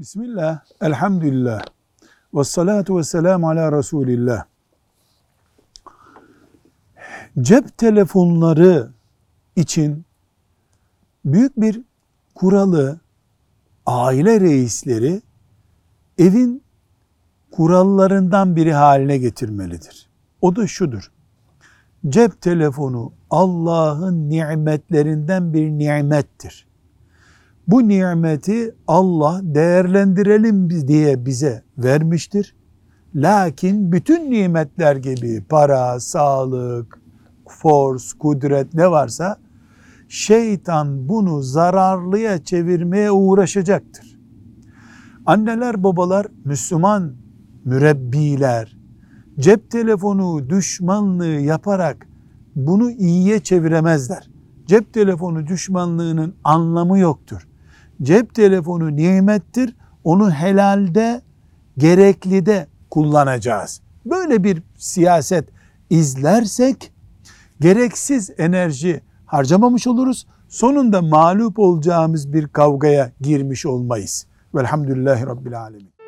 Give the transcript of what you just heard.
Bismillah, elhamdülillah, ve salatu ve selamu ala Resulillah. Cep telefonları için büyük bir kuralı aile reisleri evin kurallarından biri haline getirmelidir. O da şudur: cep telefonu Allah'ın nimetlerinden bir nimettir. Bu nimeti Allah değerlendirelim diye bize vermiştir. Lakin bütün nimetler gibi para, sağlık, force, kudret ne varsa şeytan bunu zararlıya çevirmeye uğraşacaktır. Anneler, babalar, Müslüman mürebbiler cep telefonu düşmanlığı yaparak bunu iyiye çeviremezler. Cep telefonu düşmanlığının anlamı yoktur. Cep telefonu nimettir. Onu helalde, gereklide kullanacağız. Böyle bir siyaset izlersek gereksiz enerji harcamamış oluruz. Sonunda mağlup olacağımız bir kavgaya girmiş olmayız. Velhamdülillahi Rabbil Alemin.